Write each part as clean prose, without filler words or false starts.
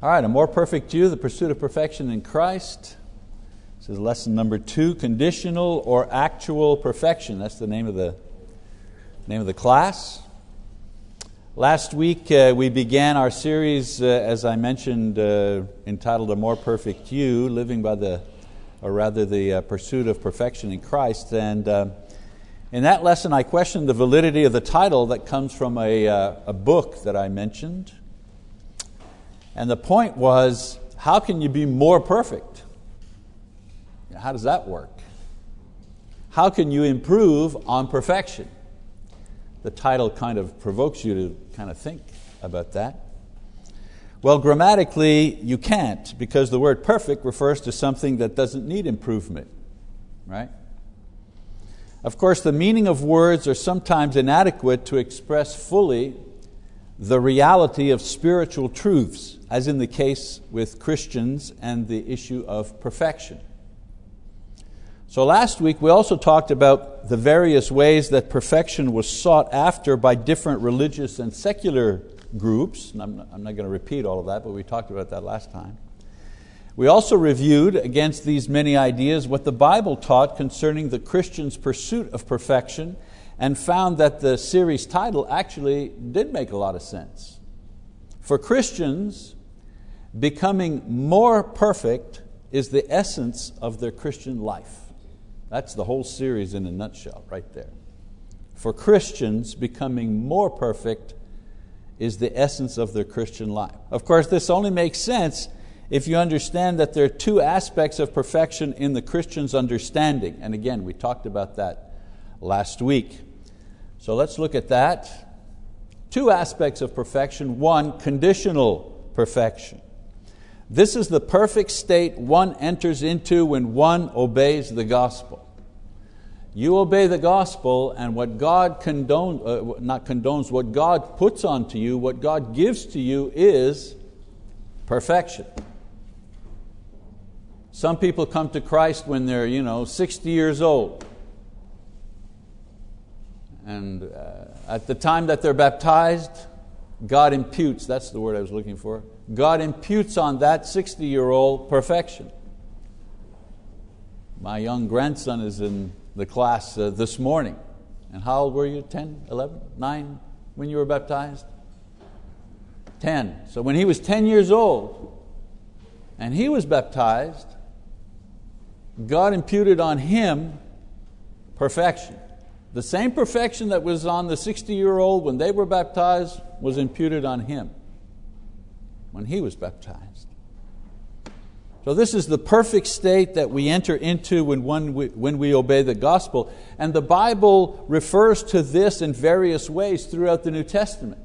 All right, a more perfect you, the pursuit of perfection in Christ. This is lesson number 2, conditional or actual perfection. That's the name of the class. Last week we began our series, as I mentioned, entitled A More Perfect You, living by the pursuit of perfection in Christ. And in that lesson I questioned the validity of the title that comes from a book that I mentioned. And the point was, how can you be more perfect? How does that work? How can you improve on perfection? The title kind of provokes you to kind of think about that. Well, grammatically, you can't, because the word perfect refers to something that doesn't need improvement, right? Of course, the meaning of words are sometimes inadequate to express fully the reality of spiritual truths, as in the case with Christians and the issue of perfection. So last week we also talked about the various ways that perfection was sought after by different religious and secular groups. And I'm not going to repeat all of that, but we talked about that last time. We also reviewed against these many ideas what the Bible taught concerning the Christian's pursuit of perfection, and found that the series title actually did make a lot of sense. For Christians, becoming more perfect is the essence of their Christian life. That's the whole series in a nutshell right there. For Christians, becoming more perfect is the essence of their Christian life. Of course, this only makes sense if you understand that there are two aspects of perfection in the Christian's understanding. And again, we talked about that last week. So let's look at that. Two aspects of perfection. One, conditional perfection. This is the perfect state one enters into when one obeys the gospel. You obey the gospel, and what God what God puts onto you, what God gives to you is perfection. Some people come to Christ when they're 60 years old. And at the time that they're baptized, God imputes, that's the word I was looking for, God imputes on that 60-year-old perfection. My young grandson is in the class this morning. And how old were you, 10, 11, 9, when you were baptized? 10. So when he was 10 years old and he was baptized, God imputed on him perfection. The same perfection that was on the 60-year-old when they were baptized was imputed on him when he was baptized. So this is the perfect state that we enter into when we obey the gospel. And the Bible refers to this in various ways throughout the New Testament.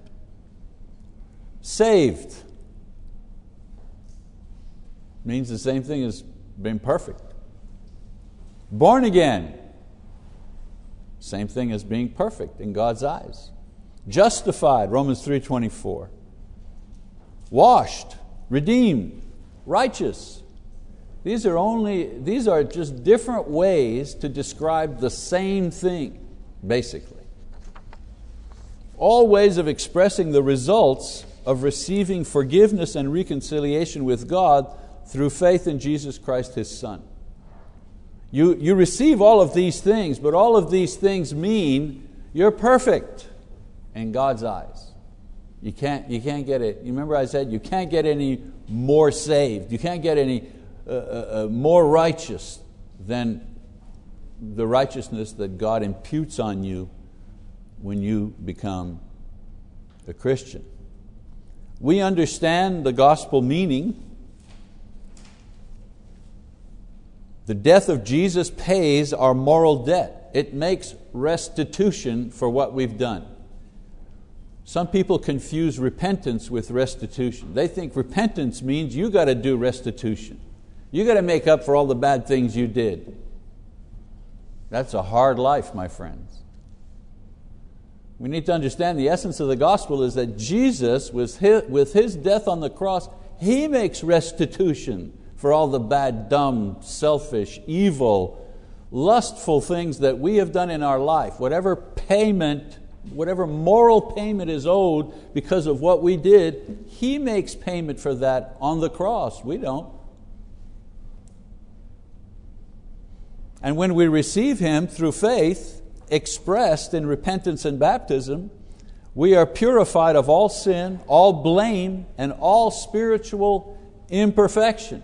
Saved means the same thing as being perfect. Born again, same thing as being perfect in God's eyes. Justified, Romans 3:24. Washed, redeemed, righteous. These are just different ways to describe the same thing, basically. All ways of expressing the results of receiving forgiveness and reconciliation with God through faith in Jesus Christ, His Son. You receive all of these things, but all of these things mean you're perfect in God's eyes. You can't get it. You remember I said you can't get any more saved. You can't get any more righteous than the righteousness that God imputes on you when you become a Christian. We understand the gospel meaning. The death of Jesus pays our moral debt. It makes restitution for what we've done. Some people confuse repentance with restitution. They think repentance means you got to do restitution. You got to make up for all the bad things you did. That's a hard life, my friends. We need to understand the essence of the gospel is that Jesus, with His death on the cross, He makes restitution for all the bad, dumb, selfish, evil, lustful things that we have done in our life. Whatever payment whatever moral payment is owed because of what we did, He makes payment for that on the cross. We don't. And when we receive Him through faith, expressed in repentance and baptism, we are purified of all sin, all blame, and all spiritual imperfection.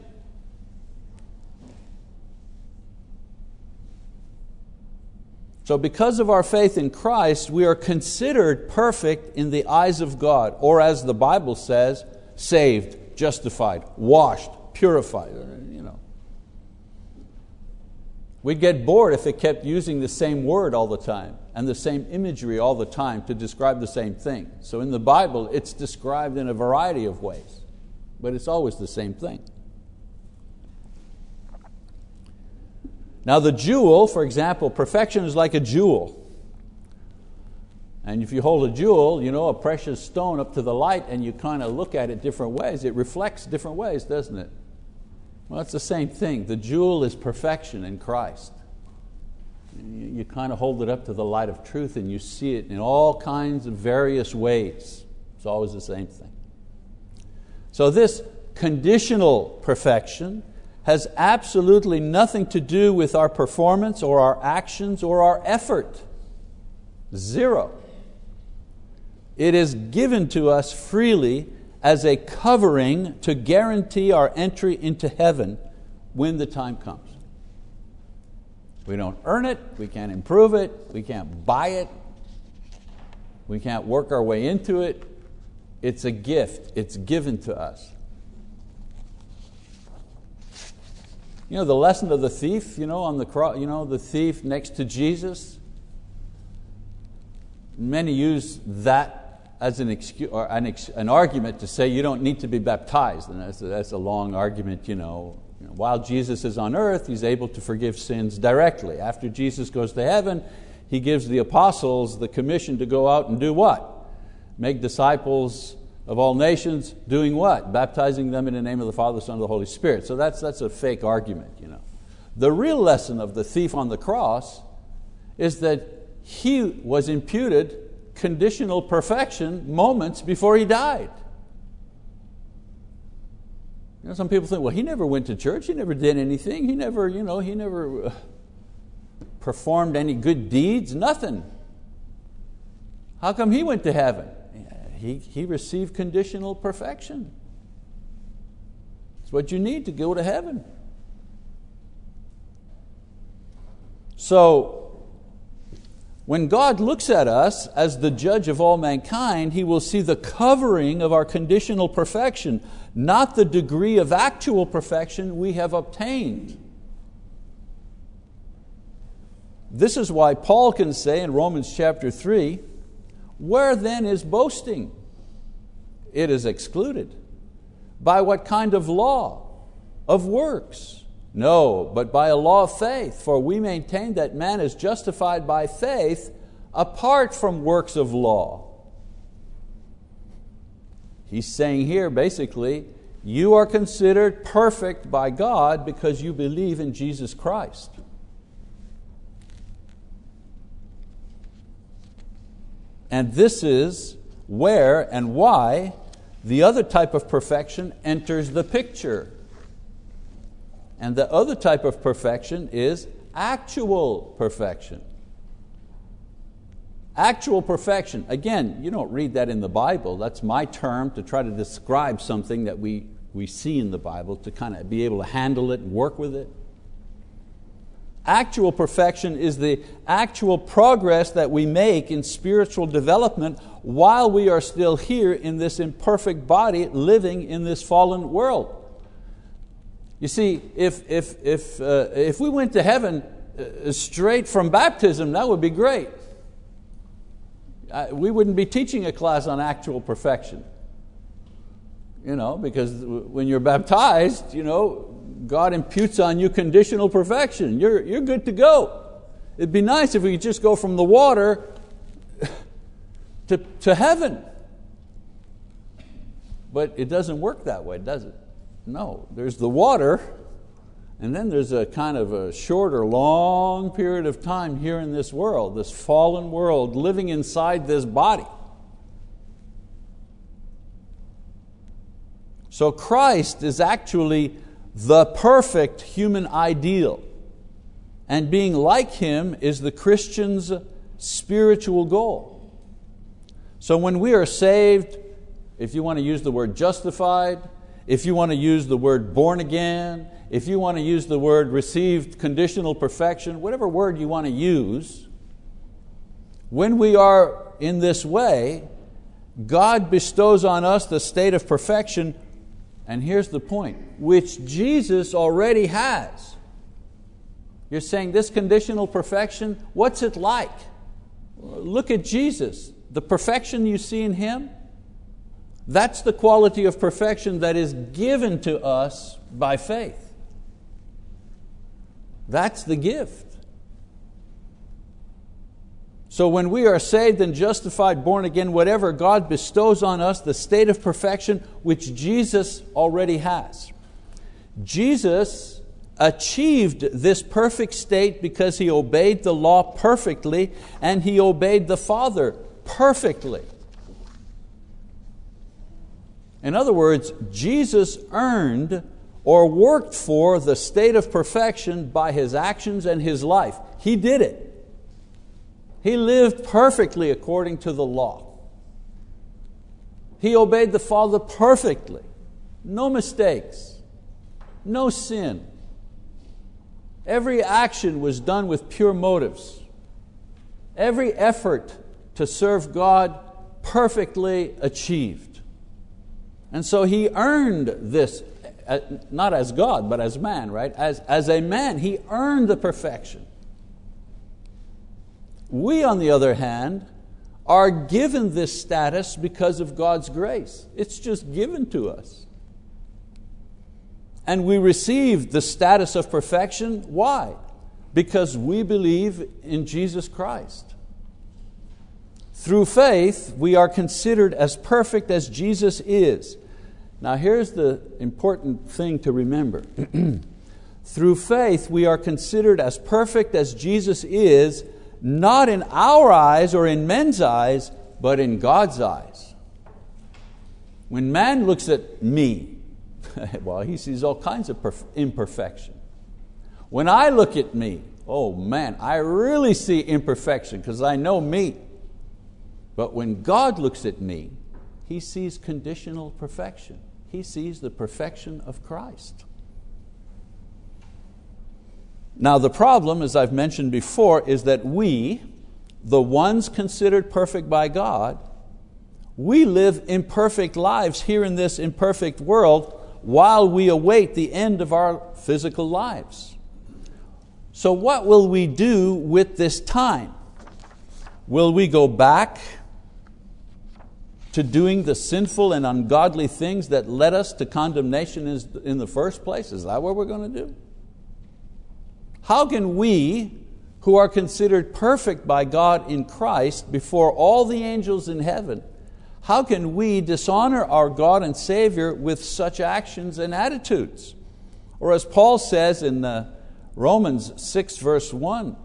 So because of our faith in Christ, we are considered perfect in the eyes of God, or as the Bible says, saved, justified, washed, purified. We'd get bored if it kept using the same word all the time and the same imagery all the time to describe the same thing. So in the Bible, it's described in a variety of ways, but it's always the same thing. Now the jewel, for example, perfection is like a jewel. And if you hold a jewel, a precious stone up to the light, and you kind of look at it different ways, it reflects different ways, doesn't it? Well, it's the same thing. The jewel is perfection in Christ. You kind of hold it up to the light of truth and you see it in all kinds of various ways. It's always the same thing. So this conditional perfection has absolutely nothing to do with our performance or our actions or our effort. Zero. It is given to us freely as a covering to guarantee our entry into heaven when the time comes. We don't earn it, we can't improve it, we can't buy it, we can't work our way into it. It's a gift, it's given to us. The lesson of the thief, on the cross, the thief next to Jesus. Many use that as an excuse or an argument to say you don't need to be baptized, and that's a long argument. While Jesus is on earth, He's able to forgive sins directly. After Jesus goes to heaven, He gives the apostles the commission to go out and do what? Make disciples of all nations, doing what? Baptizing them in the name of the Father, Son, and the Holy Spirit. So that's a fake argument. The real lesson of the thief on the cross is that he was imputed conditional perfection moments before he died. Some people think, well, he never went to church, he never did anything, he never performed any good deeds, nothing. How come he went to heaven? He received conditional perfection. It's what you need to go to heaven. So when God looks at us as the judge of all mankind, He will see the covering of our conditional perfection, not the degree of actual perfection we have obtained. This is why Paul can say in Romans chapter 3, "Where then is boasting? It is excluded. By what kind of law? Of works? No, but by a law of faith, for we maintain that man is justified by faith apart from works of law." He's saying here basically, you are considered perfect by God because you believe in Jesus Christ. And this is where and why the other type of perfection enters the picture. And the other type of perfection is actual perfection. Actual perfection. Again, you don't read that in the Bible. That's my term to try to describe something that we see in the Bible to kind of be able to handle it and work with it. Actual perfection is the actual progress that we make in spiritual development while we are still here in this imperfect body living in this fallen world. You see, if we went to heaven straight from baptism, that would be great. We wouldn't be teaching a class on actual perfection. Because when you're baptized, God imputes on you conditional perfection. You're good to go. It'd be nice if we could just go from the water to heaven. But it doesn't work that way, does it? No, there's the water And then there's a kind of a shorter, long period of time here in this world, this fallen world, living inside this body. So Christ is actually the perfect human ideal, and being like Him is the Christian's spiritual goal. So when we are saved, if you want to use the word justified, if you want to use the word born again, if you want to use the word received conditional perfection, whatever word you want to use, when we are in this way, God bestows on us the state of perfection, and here's the point, which Jesus already has. You're saying this conditional perfection, what's it like? Look at Jesus. The perfection you see in Him, that's the quality of perfection that is given to us by faith. That's the gift. So when we are saved and justified, born again, whatever, God bestows on us the state of perfection which Jesus already has. Jesus achieved this perfect state because He obeyed the law perfectly and He obeyed the Father perfectly. In other words, Jesus earned or worked for the state of perfection by His actions and His life. He did it. He lived perfectly according to the law. He obeyed the Father perfectly. No mistakes, no sin. Every action was done with pure motives. Every effort to serve God perfectly achieved. And so He earned this, not as God, but as man, right? As a man, He earned the perfection. We, on the other hand, are given this status because of God's grace. It's just given to us. And we receive the status of perfection. Why? Because we believe in Jesus Christ. Through faith, we are considered as perfect as Jesus is. Now here's the important thing to remember. Through faith, we are considered as perfect as Jesus is, not in our eyes or in men's eyes, but in God's eyes. When man looks at me, well, he sees all kinds of imperfection. When I look at me, oh man, I really see imperfection because I know me. But when God looks at me, He sees conditional perfection. He sees the perfection of Christ. Now the problem, as I've mentioned before, is that we, the ones considered perfect by God, we live imperfect lives here in this imperfect world while we await the end of our physical lives. So what will we do with this time? Will we go back to doing the sinful and ungodly things that led us to condemnation in the first place? Is that what we're going to do? How can we, who are considered perfect by God in Christ before all the angels in heaven, how can we dishonor our God and Savior with such actions and attitudes? Or as Paul says in Romans 6 verse 1,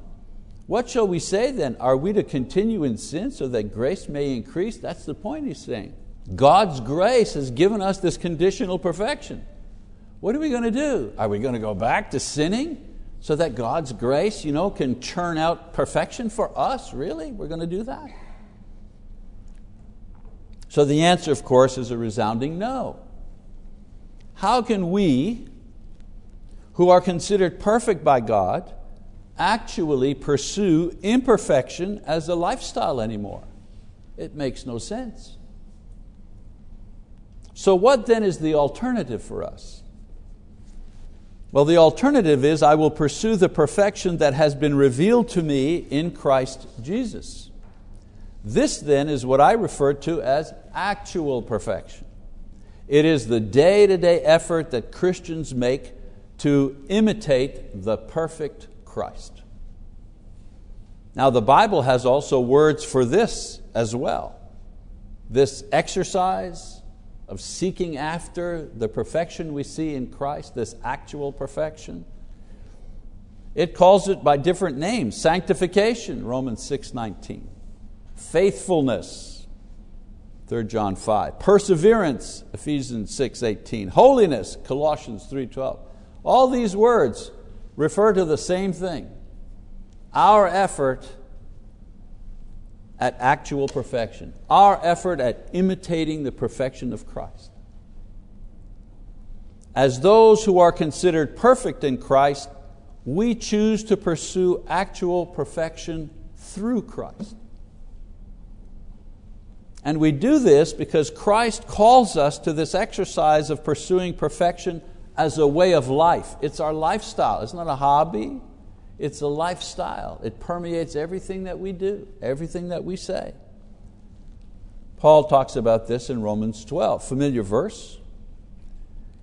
what shall we say then? Are we to continue in sin so that grace may increase? That's the point he's saying. God's grace has given us this conditional perfection. What are we going to do? Are we going to go back to sinning so that God's grace, can churn out perfection for us? Really? We're going to do that? So the answer, of course, is a resounding no. How can we, who are considered perfect by God, actually pursue imperfection as a lifestyle anymore? It makes no sense. So what then is the alternative for us? Well, the alternative is I will pursue the perfection that has been revealed to me in Christ Jesus. This then is what I refer to as actual perfection. It is the day-to-day effort that Christians make to imitate the perfect Christ. Now the Bible has also words for this as well. This exercise of seeking after the perfection we see in Christ, this actual perfection, It calls it by different names. Sanctification, Romans 6:19. Faithfulness, 3 John 5. Perseverance, Ephesians 6:18. Holiness, Colossians 3:12. All these words refer to the same thing. Our effort at actual perfection. Our effort at imitating the perfection of Christ. As those who are considered perfect in Christ, we choose to pursue actual perfection through Christ. And we do this because Christ calls us to this exercise of pursuing perfection as a way of life. It's our lifestyle. It's not a hobby. It's a lifestyle. It permeates everything that we do, everything that we say. Paul talks about this in Romans 12, familiar verse.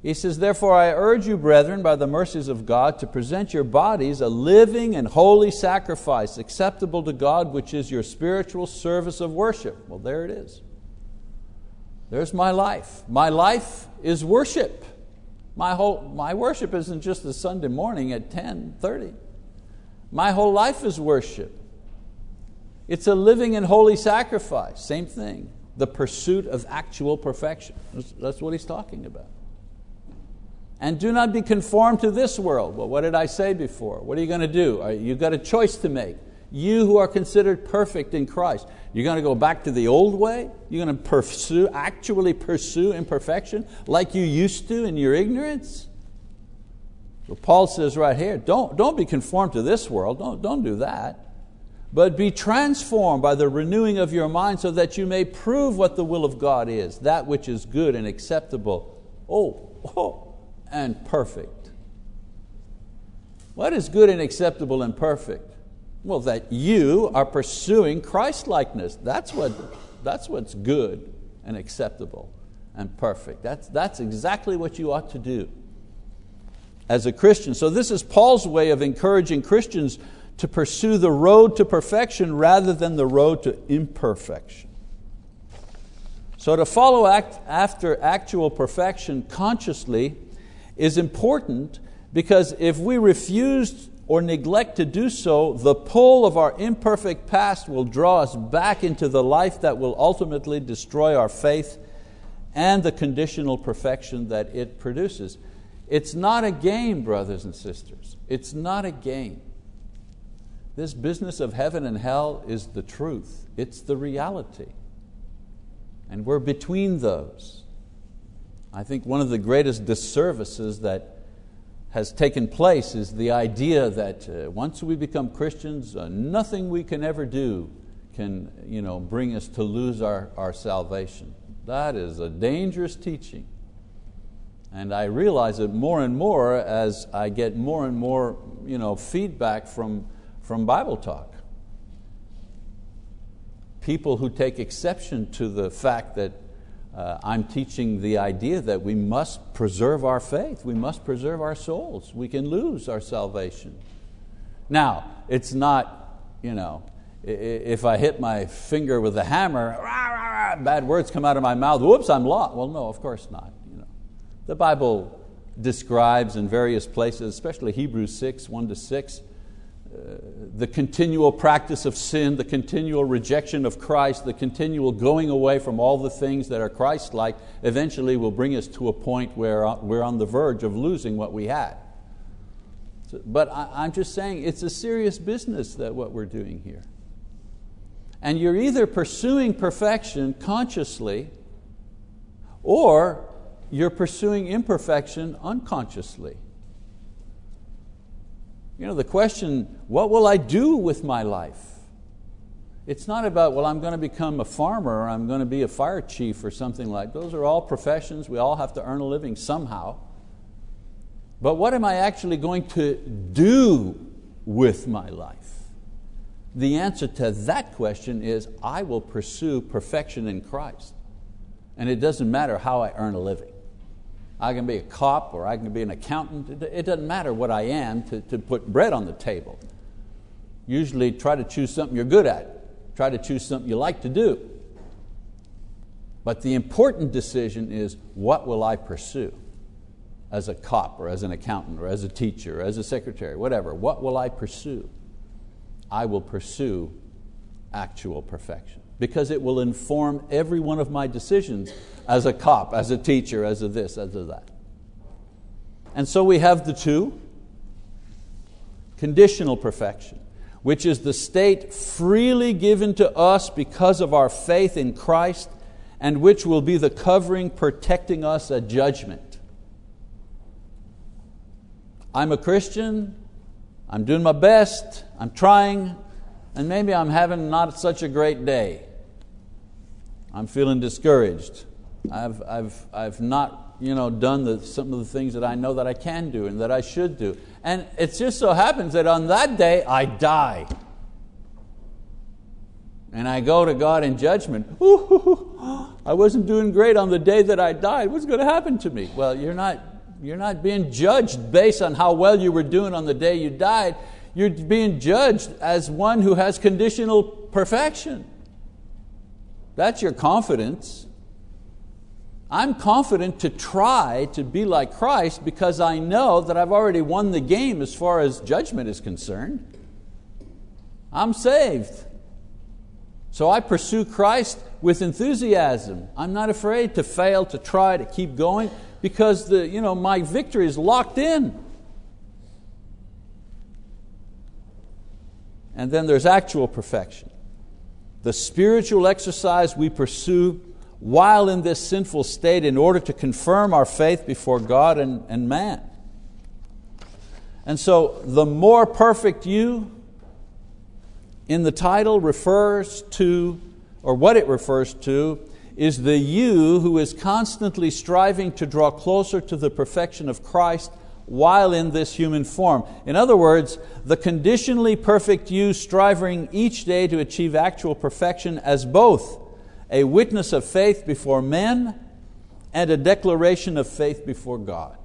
He says, therefore I urge you, brethren, by the mercies of God, to present your bodies a living and holy sacrifice, acceptable to God, which is your spiritual service of worship. Well, there it is. There's my life. My life is worship. My worship isn't just the Sunday morning at 10:30. My whole life is worship. It's a living and holy sacrifice. Same thing, the pursuit of actual perfection. That's what he's talking about. And do not be conformed to this world. Well, what did I say before? What are you going to do? You've got a choice to make. You who are considered perfect in Christ, you're going to go back to the old way? You're going to actually pursue imperfection like you used to in your ignorance? But Paul says right here, don't be conformed to this world, don't do that, but be transformed by the renewing of your mind so that you may prove what the will of God is, that which is good and acceptable, and perfect. What is good and acceptable and perfect? Well, that you are pursuing Christ-likeness. That's what's good and acceptable and perfect. That's exactly what you ought to do as a Christian. So this is Paul's way of encouraging Christians to pursue the road to perfection rather than the road to imperfection. So to follow after actual perfection consciously is important, because if we refuse or neglect to do so, the pull of our imperfect past will draw us back into the life that will ultimately destroy our faith and the conditional perfection that it produces. It's not a game, brothers and sisters. It's not a game. This business of heaven and hell is the truth. It's the reality. And we're between those. I think one of the greatest disservices that has taken place is the idea that once we become Christians, nothing we can ever do can bring us to lose our salvation. That is a dangerous teaching. And I realize it more and more as I get more and more feedback from Bible Talk. People who take exception to the fact that I'm teaching the idea that we must preserve our faith, we must preserve our souls, we can lose our salvation. Now, it's not, if I hit my finger with a hammer, rah, rah, rah, bad words come out of my mouth, whoops, I'm lost. Well, no, of course not. The Bible describes in various places, especially Hebrews 6, 1-6, the continual practice of sin, the continual rejection of Christ, the continual going away from all the things that are Christ-like eventually will bring us to a point where we're on the verge of losing what we had. But I'm just saying it's a serious business that what we're doing here. And you're either pursuing perfection consciously or you're pursuing imperfection unconsciously. The question, what will I do with my life? It's not about, well, I'm going to become a farmer or I'm going to be a fire chief or something like that. Those are all professions. We all have to earn a living somehow. But what am I actually going to do with my life? The answer to that question is, I will pursue perfection in Christ. And it doesn't matter how I earn a living. I can be a cop or I can be an accountant. It doesn't matter what I am to put bread on the table. Usually try to choose something you're good at. Try to choose something you like to do. But the important decision is, what will I pursue? as a cop or as an accountant or as a teacher or as a secretary, whatever. What will I pursue? I will pursue actual perfection, because it will inform every one of my decisions as a cop, as a teacher, as a this, as a that. And so we have the two. Conditional perfection, which is the state freely given to us because of our faith in Christ, and which will be the covering protecting us at judgment. I'm a Christian, I'm doing my best, I'm trying, and maybe I'm having not such a great day. I'm feeling discouraged. I've not done some of the things that I know that I can do and that I should do. And it just so happens that on that day I die. And I go to God in judgment. Ooh, I wasn't doing great on the day that I died. What's going to happen to me? Well, you're not being judged based on how well you were doing on the day you died. You're being judged as one who has conditional perfection. That's your confidence. I'm confident to try to be like Christ because I know that I've already won the game as far as judgment is concerned. I'm saved. So I pursue Christ with enthusiasm. I'm not afraid to fail, to try, to keep going, because my victory is locked in. And then there's actual perfection. The spiritual exercise we pursue while in this sinful state in order to confirm our faith before God and man. And so the more perfect you in the title refers to, or what it refers to, is the you who is constantly striving to draw closer to the perfection of Christ while in this human form. In other words, the conditionally perfect you striving each day to achieve actual perfection as both a witness of faith before men and a declaration of faith before God.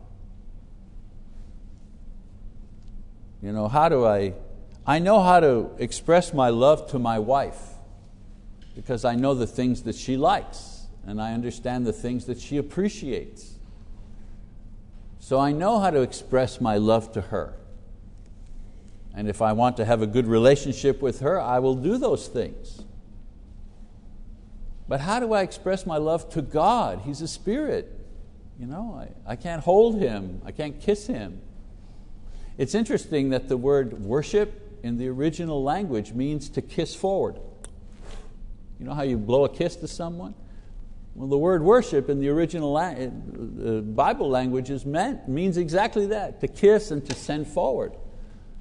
I know how to express my love to my wife because I know the things that she likes and I understand the things that she appreciates. So I know how to express my love to her. And if I want to have a good relationship with her, I will do those things. But how do I express my love to God? He's a spirit. I can't hold Him. I can't kiss Him. It's interesting that the word worship in the original language means to kiss forward. You know how you blow a kiss to someone? Well, the word worship in the original Bible language means exactly that, to kiss and to send forward.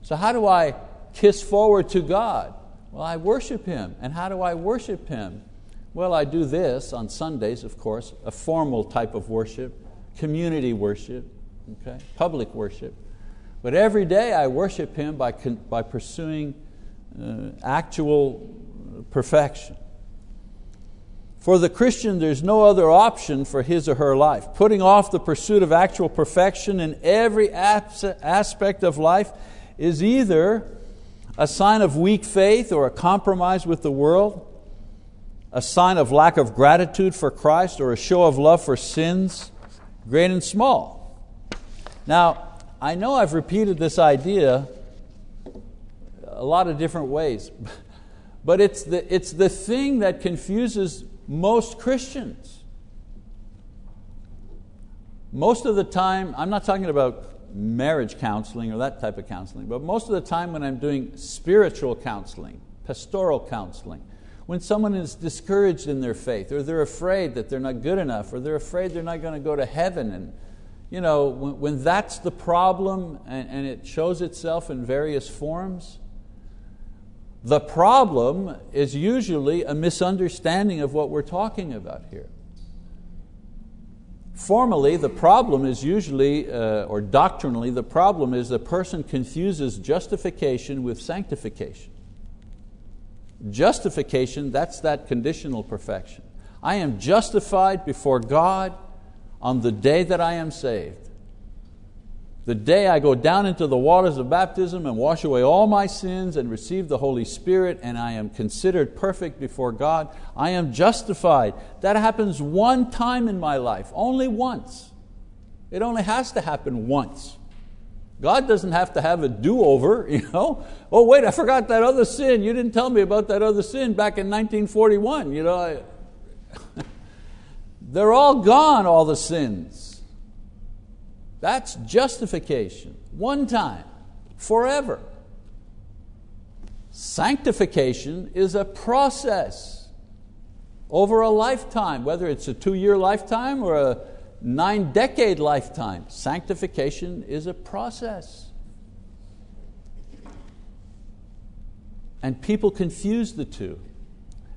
So how do I kiss forward to God? Well, I worship Him. And how do I worship Him? Well, I do this on Sundays, of course, a formal type of worship, community worship, okay, public worship. But every day I worship Him by pursuing actual perfection. For the Christian, there's no other option for his or her life. Putting off the pursuit of actual perfection in every aspect of life is either a sign of weak faith or a compromise with the world, a sign of lack of gratitude for Christ, or a show of love for sins, great and small. Now, I know I've repeated this idea a lot of different ways, but it's the thing that confuses most Christians. Most of the time, I'm not talking about marriage counseling or that type of counseling, but most of the time when I'm doing spiritual counseling, pastoral counseling, when someone is discouraged in their faith, or they're afraid that they're not good enough, or they're afraid they're not going to go to heaven, and when that's the problem and it shows itself in various forms, the problem is usually a misunderstanding of what we're talking about here. Formally, the problem is usually, or doctrinally, the problem is the person confuses justification with sanctification. Justification, that's that conditional perfection. I am justified before God on the day that I am saved. The day I go down into the waters of baptism and wash away all my sins and receive the Holy Spirit and I am considered perfect before God, I am justified. That happens one time in my life, only once. It only has to happen once. God doesn't have to have a do-over, Oh, wait, I forgot that other sin. You didn't tell me about that other sin back in 1941. They're all gone, all the sins. That's justification. One time, forever. Sanctification is a process over a lifetime, whether it's a 2-year lifetime or a 9-decade lifetime. Sanctification is a process. And people confuse the two.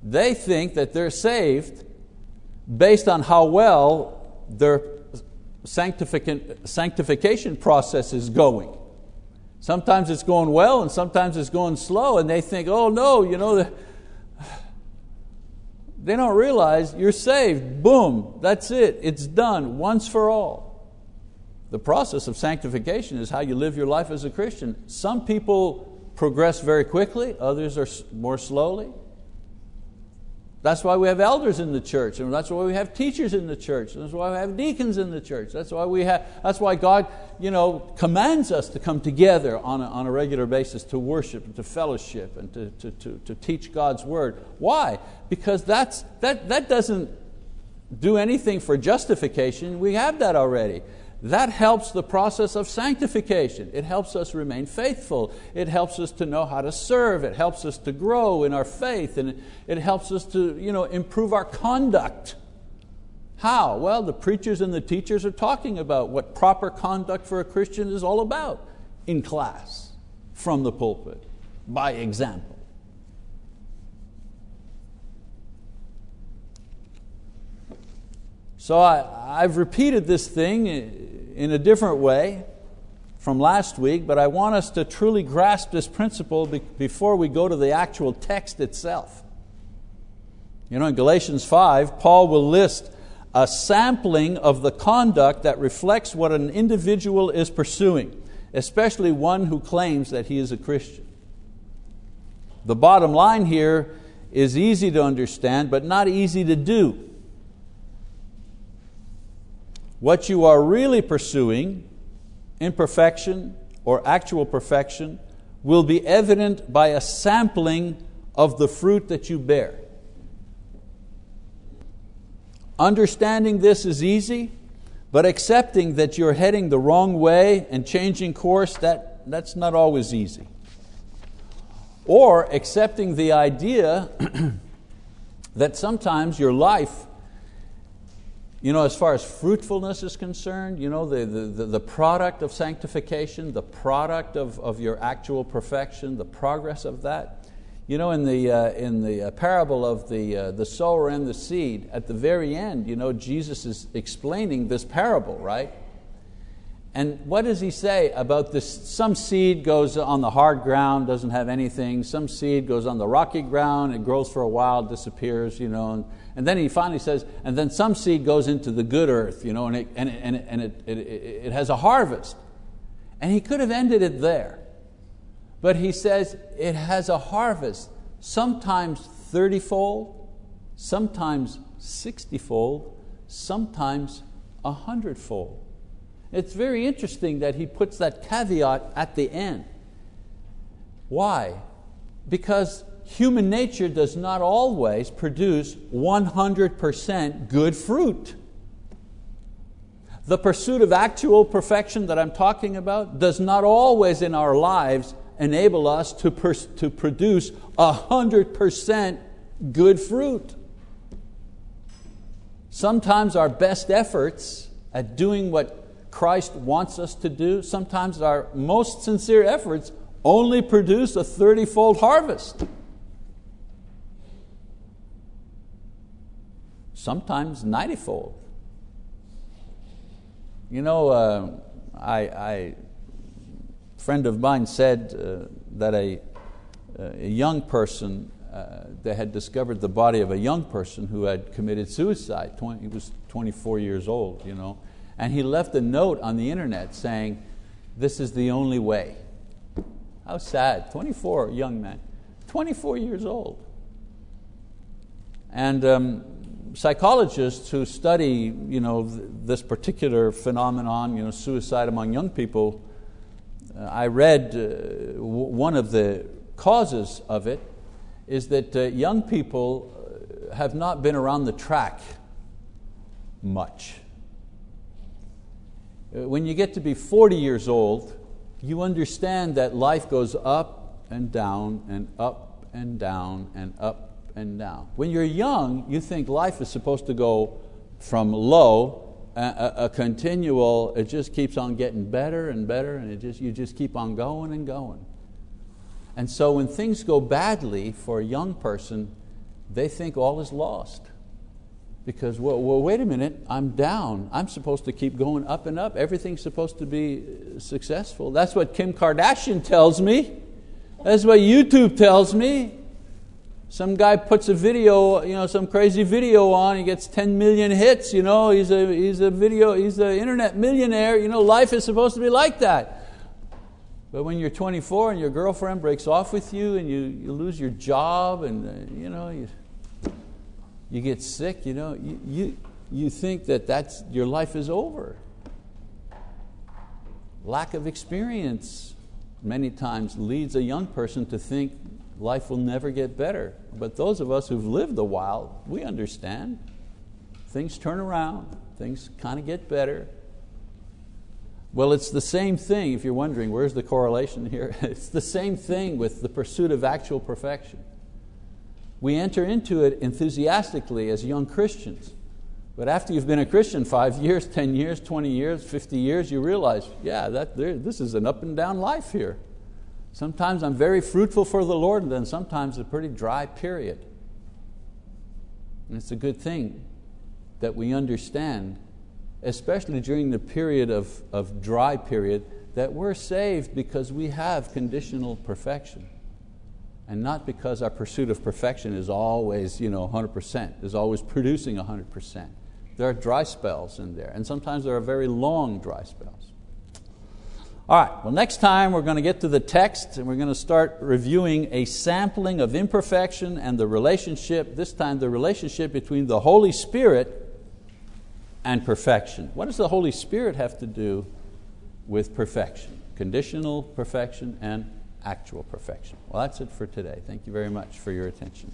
They think that they're saved based on how well their sanctification process is going. Sometimes it's going well and sometimes it's going slow, and they think, oh no, they don't realize you're saved, boom, that's it, it's done once for all. The process of sanctification is how you live your life as a Christian. Some people progress very quickly, others are more slowly. That's why we have elders in the church, and that's why we have teachers in the church, and that's why we have deacons in the church. That's why God commands us to come together on a regular basis to worship and to fellowship and to teach God's word. Why? Because that doesn't do anything for justification. We have that already. That helps the process of sanctification. It helps us remain faithful. It helps us to know how to serve. It helps us to grow in our faith, and it helps us to improve our conduct. How? Well, the preachers and the teachers are talking about what proper conduct for a Christian is all about in class, from the pulpit, by example. So I've repeated this thing in a different way from last week, but I want us to truly grasp this principle before we go to the actual text itself. In Galatians 5, Paul will list a sampling of the conduct that reflects what an individual is pursuing, especially one who claims that he is a Christian. The bottom line here is easy to understand, but not easy to do. What you are really pursuing, imperfection or actual perfection, will be evident by a sampling of the fruit that you bear. Understanding this is easy, but accepting that you're heading the wrong way and changing course, that's not always easy. Or accepting the idea that sometimes your life, as far as fruitfulness is concerned, the product of sanctification, the product of your actual perfection, the progress of that. In the parable of the sower and the seed, at the very end, Jesus is explaining this parable, right? And what does he say about this? Some seed goes on the hard ground, doesn't have anything. Some seed goes on the rocky ground, it grows for a while, disappears. And then he finally says, and then some seed goes into the good earth, and it has a harvest. And he could have ended it there. But he says it has a harvest, sometimes 30-fold, sometimes 60-fold, sometimes 100-fold. It's very interesting that he puts that caveat at the end. Why? Because human nature does not always produce 100% good fruit. The pursuit of actual perfection that I'm talking about does not always in our lives enable us to produce 100% good fruit. Sometimes our best efforts at doing what Christ wants us to do, sometimes our most sincere efforts only produce a 30-fold harvest. Sometimes 90-fold. A friend of mine said that a young person, they had discovered the body of a young person who had committed suicide. He was 24 years old. And he left a note on the internet saying, "This is the only way." How sad, 24, young man, 24 years old. And psychologists who study, this particular phenomenon, suicide among young people, I read one of the causes of it is that young people have not been around the track much. When you get to be 40 years old, you understand that life goes up and down and up and down and up and down. When you're young, you think life is supposed to go from low, a continual, it just keeps on getting better and better, and you just keep on going and going. And so when things go badly for a young person, they think all is lost. Because, well, wait a minute, I'm down. I'm supposed to keep going up and up. Everything's supposed to be successful. That's what Kim Kardashian tells me. That's what YouTube tells me. Some guy puts a video, some crazy video on, he gets 10 million hits, he's an internet millionaire, life is supposed to be like that. But when you're 24 and your girlfriend breaks off with you and you lose your job and you get sick, you think that's your life is over. Lack of experience many times leads a young person to think life will never get better. But those of us who've lived a while, we understand. Things turn around, things kind of get better. Well, it's the same thing, if you're wondering, where's the correlation here? It's the same thing with the pursuit of actual perfection. We enter into it enthusiastically as young Christians, but after you've been a Christian 5 years, 10 years, 20 years, 50 years, you realize, this is an up and down life here. Sometimes I'm very fruitful for the Lord, and then sometimes a pretty dry period. And it's a good thing that we understand, especially during the period of dry period, that we're saved because we have conditional perfection. And not because our pursuit of perfection is always 100%, is always producing 100%. There are dry spells in there, and sometimes there are very long dry spells. All right, well, next time we're going to get to the text and we're going to start reviewing a sampling of imperfection and the relationship, this time the relationship between the Holy Spirit and perfection. What does the Holy Spirit have to do with perfection? Conditional perfection and actual perfection. Well, that's it for today. Thank you very much for your attention.